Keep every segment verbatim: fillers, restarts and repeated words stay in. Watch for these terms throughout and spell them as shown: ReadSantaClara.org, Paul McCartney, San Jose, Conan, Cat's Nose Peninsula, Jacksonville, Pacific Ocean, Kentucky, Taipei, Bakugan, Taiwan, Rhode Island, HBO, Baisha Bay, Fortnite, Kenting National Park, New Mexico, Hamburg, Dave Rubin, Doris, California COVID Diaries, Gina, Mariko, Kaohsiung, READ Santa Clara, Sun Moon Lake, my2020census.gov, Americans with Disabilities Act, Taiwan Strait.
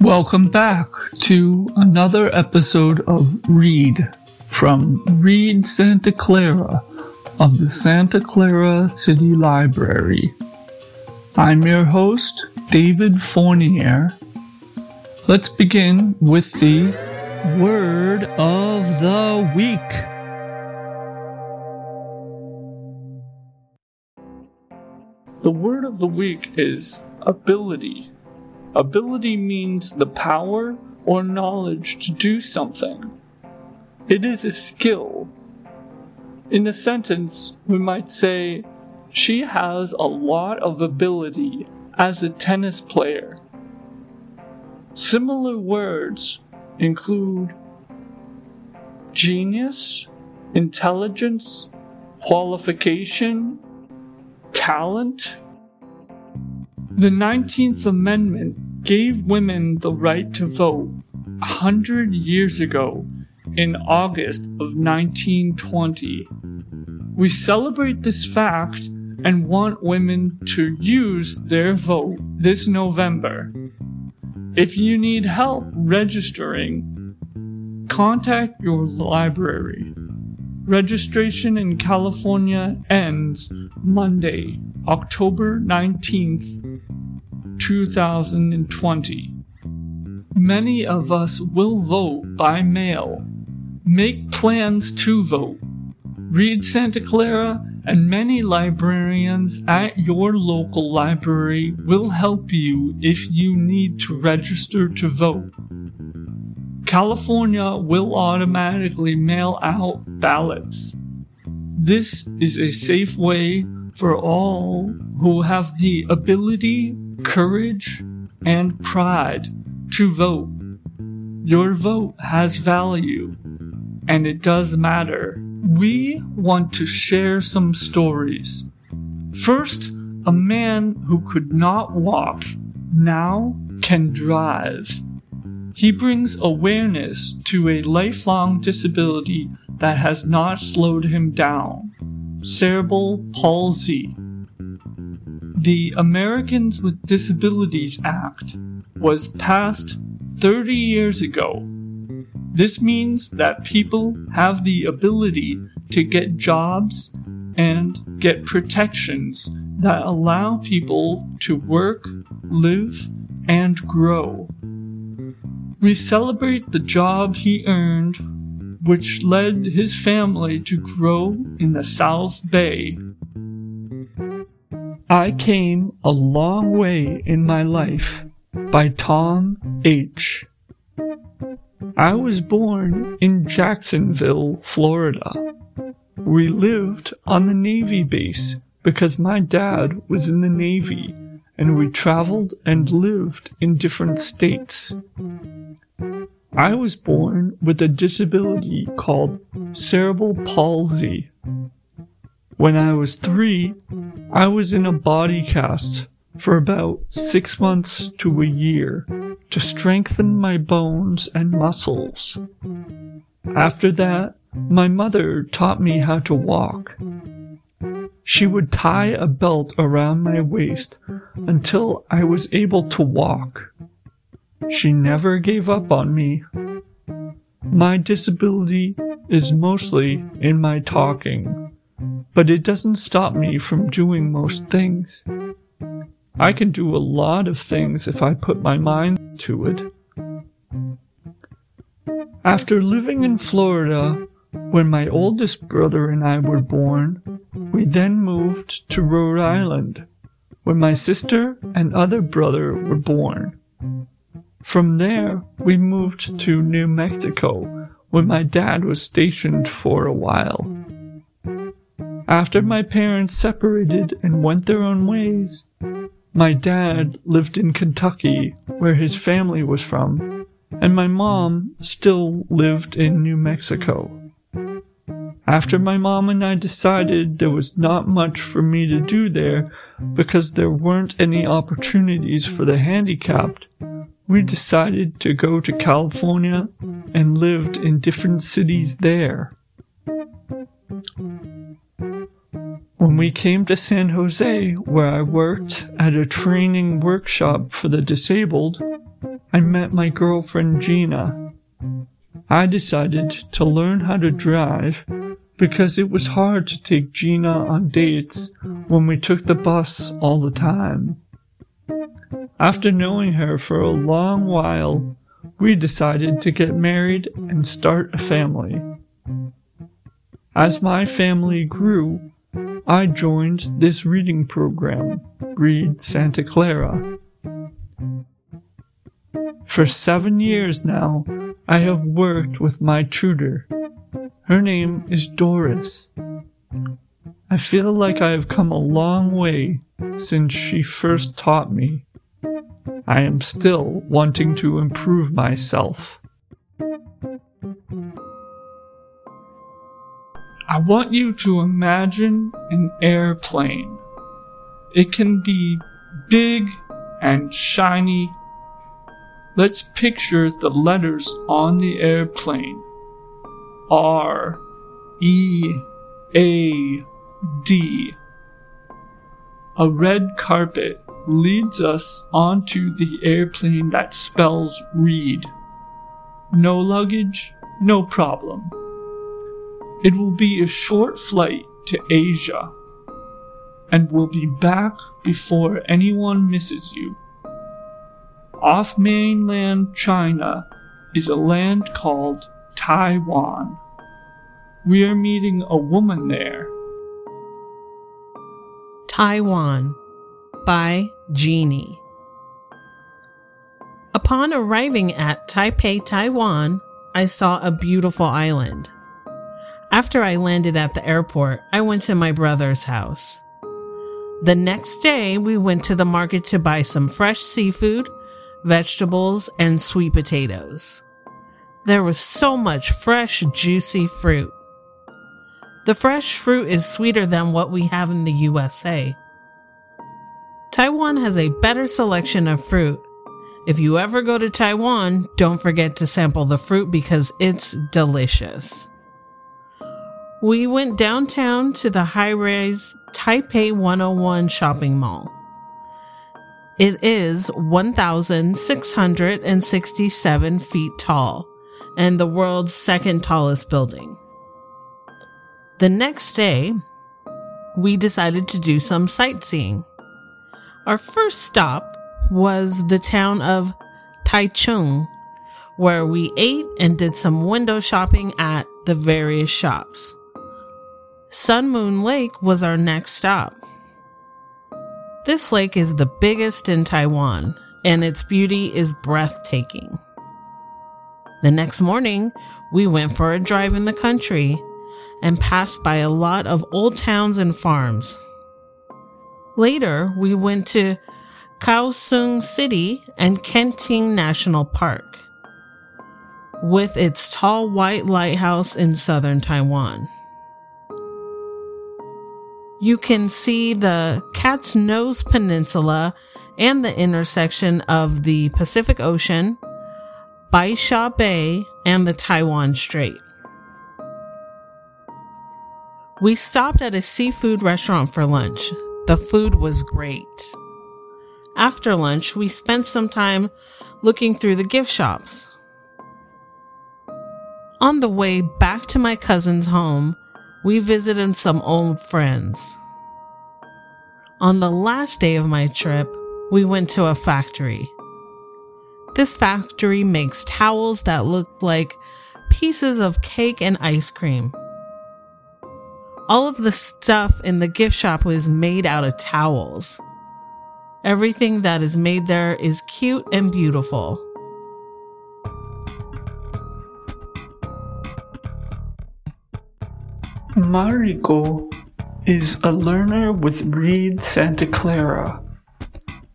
Welcome back to another episode of READ from READ Santa Clara of the Santa Clara City Library. I'm your host, David Fournier. Let's begin with the Word of the Week. The Word of the Week is ability. Ability means the power or knowledge to do something. It is a skill. In a sentence, we might say, she has a lot of ability as a tennis player. Similar words include genius, intelligence, qualification, talent. The nineteenth Amendment gave women the right to vote a hundred years ago in August of nineteen twenty. We celebrate this fact and want women to use their vote this November. If you need help registering, contact your library. Registration in California ends Monday, October nineteenth, twenty twenty. Many of us will vote by mail. Make plans to vote. Read Santa Clara and many librarians at your local library will help you if you need to register to vote. California will automatically mail out ballots. This is a safe way for all who have the ability, courage, and pride to vote. Your vote has value, and it does matter. We want to share some stories. First, a man who could not walk now can drive. He brings awareness to a lifelong disability that has not slowed him down: cerebral palsy. The Americans with Disabilities Act was passed thirty years ago. This means that people have the ability to get jobs and get protections that allow people to work, live, and grow. We celebrate the job he earned, which led his family to grow in the South Bay. I Came a Long Way in My Life by Tom H. I was born in Jacksonville, Florida. We lived on the Navy base because my dad was in the Navy, and we traveled and lived in different states. I was born with a disability called cerebral palsy. When I was three, I was in a body cast for about six months to a year to strengthen my bones and muscles. After that, my mother taught me how to walk. She would tie a belt around my waist until I was able to walk. She never gave up on me. My disability is mostly in my talking, but it doesn't stop me from doing most things. I can do a lot of things if I put my mind to it. After living in Florida, when my oldest brother and I were born, we then moved to Rhode Island, where my sister and other brother were born. From there, we moved to New Mexico, where my dad was stationed for a while. After my parents separated and went their own ways, my dad lived in Kentucky, where his family was from, and my mom still lived in New Mexico. After my mom and I decided there was not much for me to do there because there weren't any opportunities for the handicapped, we decided to go to California and lived in different cities there. When we came to San Jose, where I worked at a training workshop for the disabled, I met my girlfriend Gina. I decided to learn how to drive because it was hard to take Gina on dates when we took the bus all the time. After knowing her for a long while, we decided to get married and start a family. As my family grew, I joined this reading program, READ Santa Clara. For seven years now, I have worked with my tutor. Her name is Doris. I feel like I have come a long way since she first taught me. I am still wanting to improve myself. I want you to imagine an airplane. It can be big and shiny. Let's picture the letters on the airplane. R, E, A, D. A red carpet leads us onto the airplane that spells READ. No luggage, no problem. It will be a short flight to Asia, and we'll be back before anyone misses you. Off mainland China is a land called Taiwan. We are meeting a woman there. Taiwan by Genie. Upon arriving at Taipei, Taiwan, I saw a beautiful island. After I landed at the airport, I went to my brother's house. The next day, we went to the market to buy some fresh seafood, vegetables, and sweet potatoes. There was so much fresh, juicy fruit. The fresh fruit is sweeter than what we have in the U S A. Taiwan has a better selection of fruit. If you ever go to Taiwan, don't forget to sample the fruit because it's delicious. We went downtown to the high-rise Taipei one oh one shopping mall. It is one thousand six hundred sixty-seven feet tall and the world's second tallest building. The next day, we decided to do some sightseeing. Our first stop was the town of Taichung, where we ate and did some window shopping at the various shops. Sun Moon Lake was our next stop. This lake is the biggest in Taiwan, and its beauty is breathtaking. The next morning, we went for a drive in the country and passed by a lot of old towns and farms. Later, we went to Kaohsiung City and Kenting National Park, with its tall white lighthouse in southern Taiwan. You can see the Cat's Nose Peninsula and the intersection of the Pacific Ocean, Baisha Bay, and the Taiwan Strait. We stopped at a seafood restaurant for lunch. The food was great. After lunch, we spent some time looking through the gift shops. On the way back to my cousin's home, we visited some old friends. On the last day of my trip, we went to a factory. This factory makes towels that look like pieces of cake and ice cream. All of the stuff in the gift shop was made out of towels. Everything that is made there is cute and beautiful. Mariko is a learner with READ Santa Clara.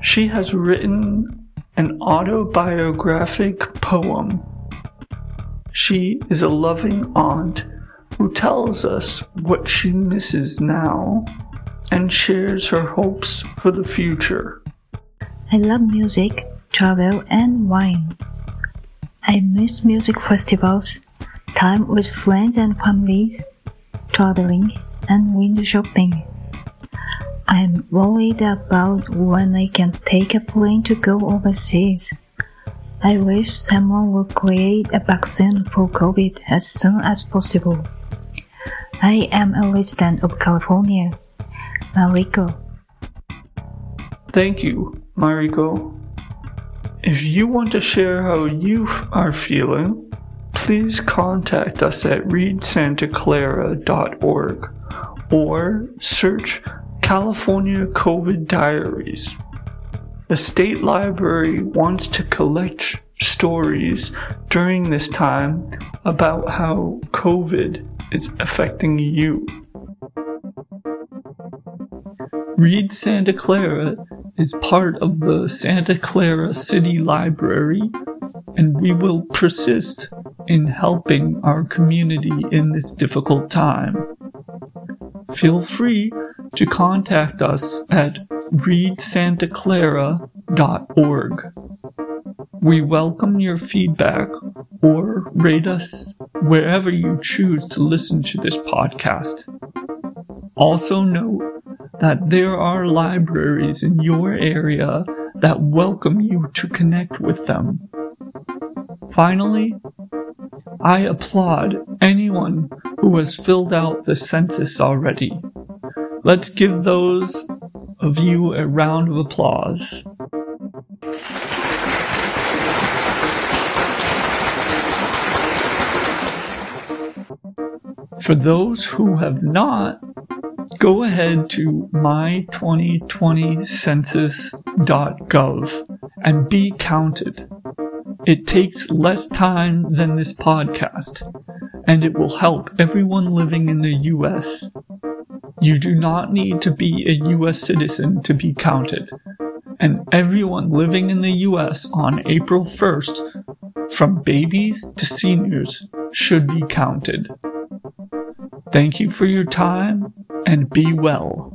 She has written an autobiographic poem. She is a loving aunt who tells us what she misses now and shares her hopes for the future. I love music, travel, and wine. I miss music festivals, time with friends and families, traveling, and window shopping. I'm worried about when I can take a plane to go overseas. I wish someone would create a vaccine for COVID as soon as possible. I am a resident of California. Mariko. Thank you, Mariko. If you want to share how you are feeling, please contact us at read santa clara dot org or search California COVID Diaries. The state library wants to collect stories during this time about how COVID is affecting you. READ Santa Clara is part of the Santa Clara City Library, and we will persist in helping our community in this difficult time. Feel free to contact us at read santa clara dot org. We welcome your feedback, or rate us wherever you choose to listen to this podcast. Also note that there are libraries in your area that welcome you to connect with them. Finally, I applaud anyone who has filled out the census already. Let's give those of you a round of applause. For those who have not, go ahead to my twenty twenty census dot gov and be counted. It takes less time than this podcast, and it will help everyone living in the U S. You do not need to be a U S citizen to be counted, and everyone living in the U S on April first, from babies to seniors, should be counted. Thank you for your time, and be well.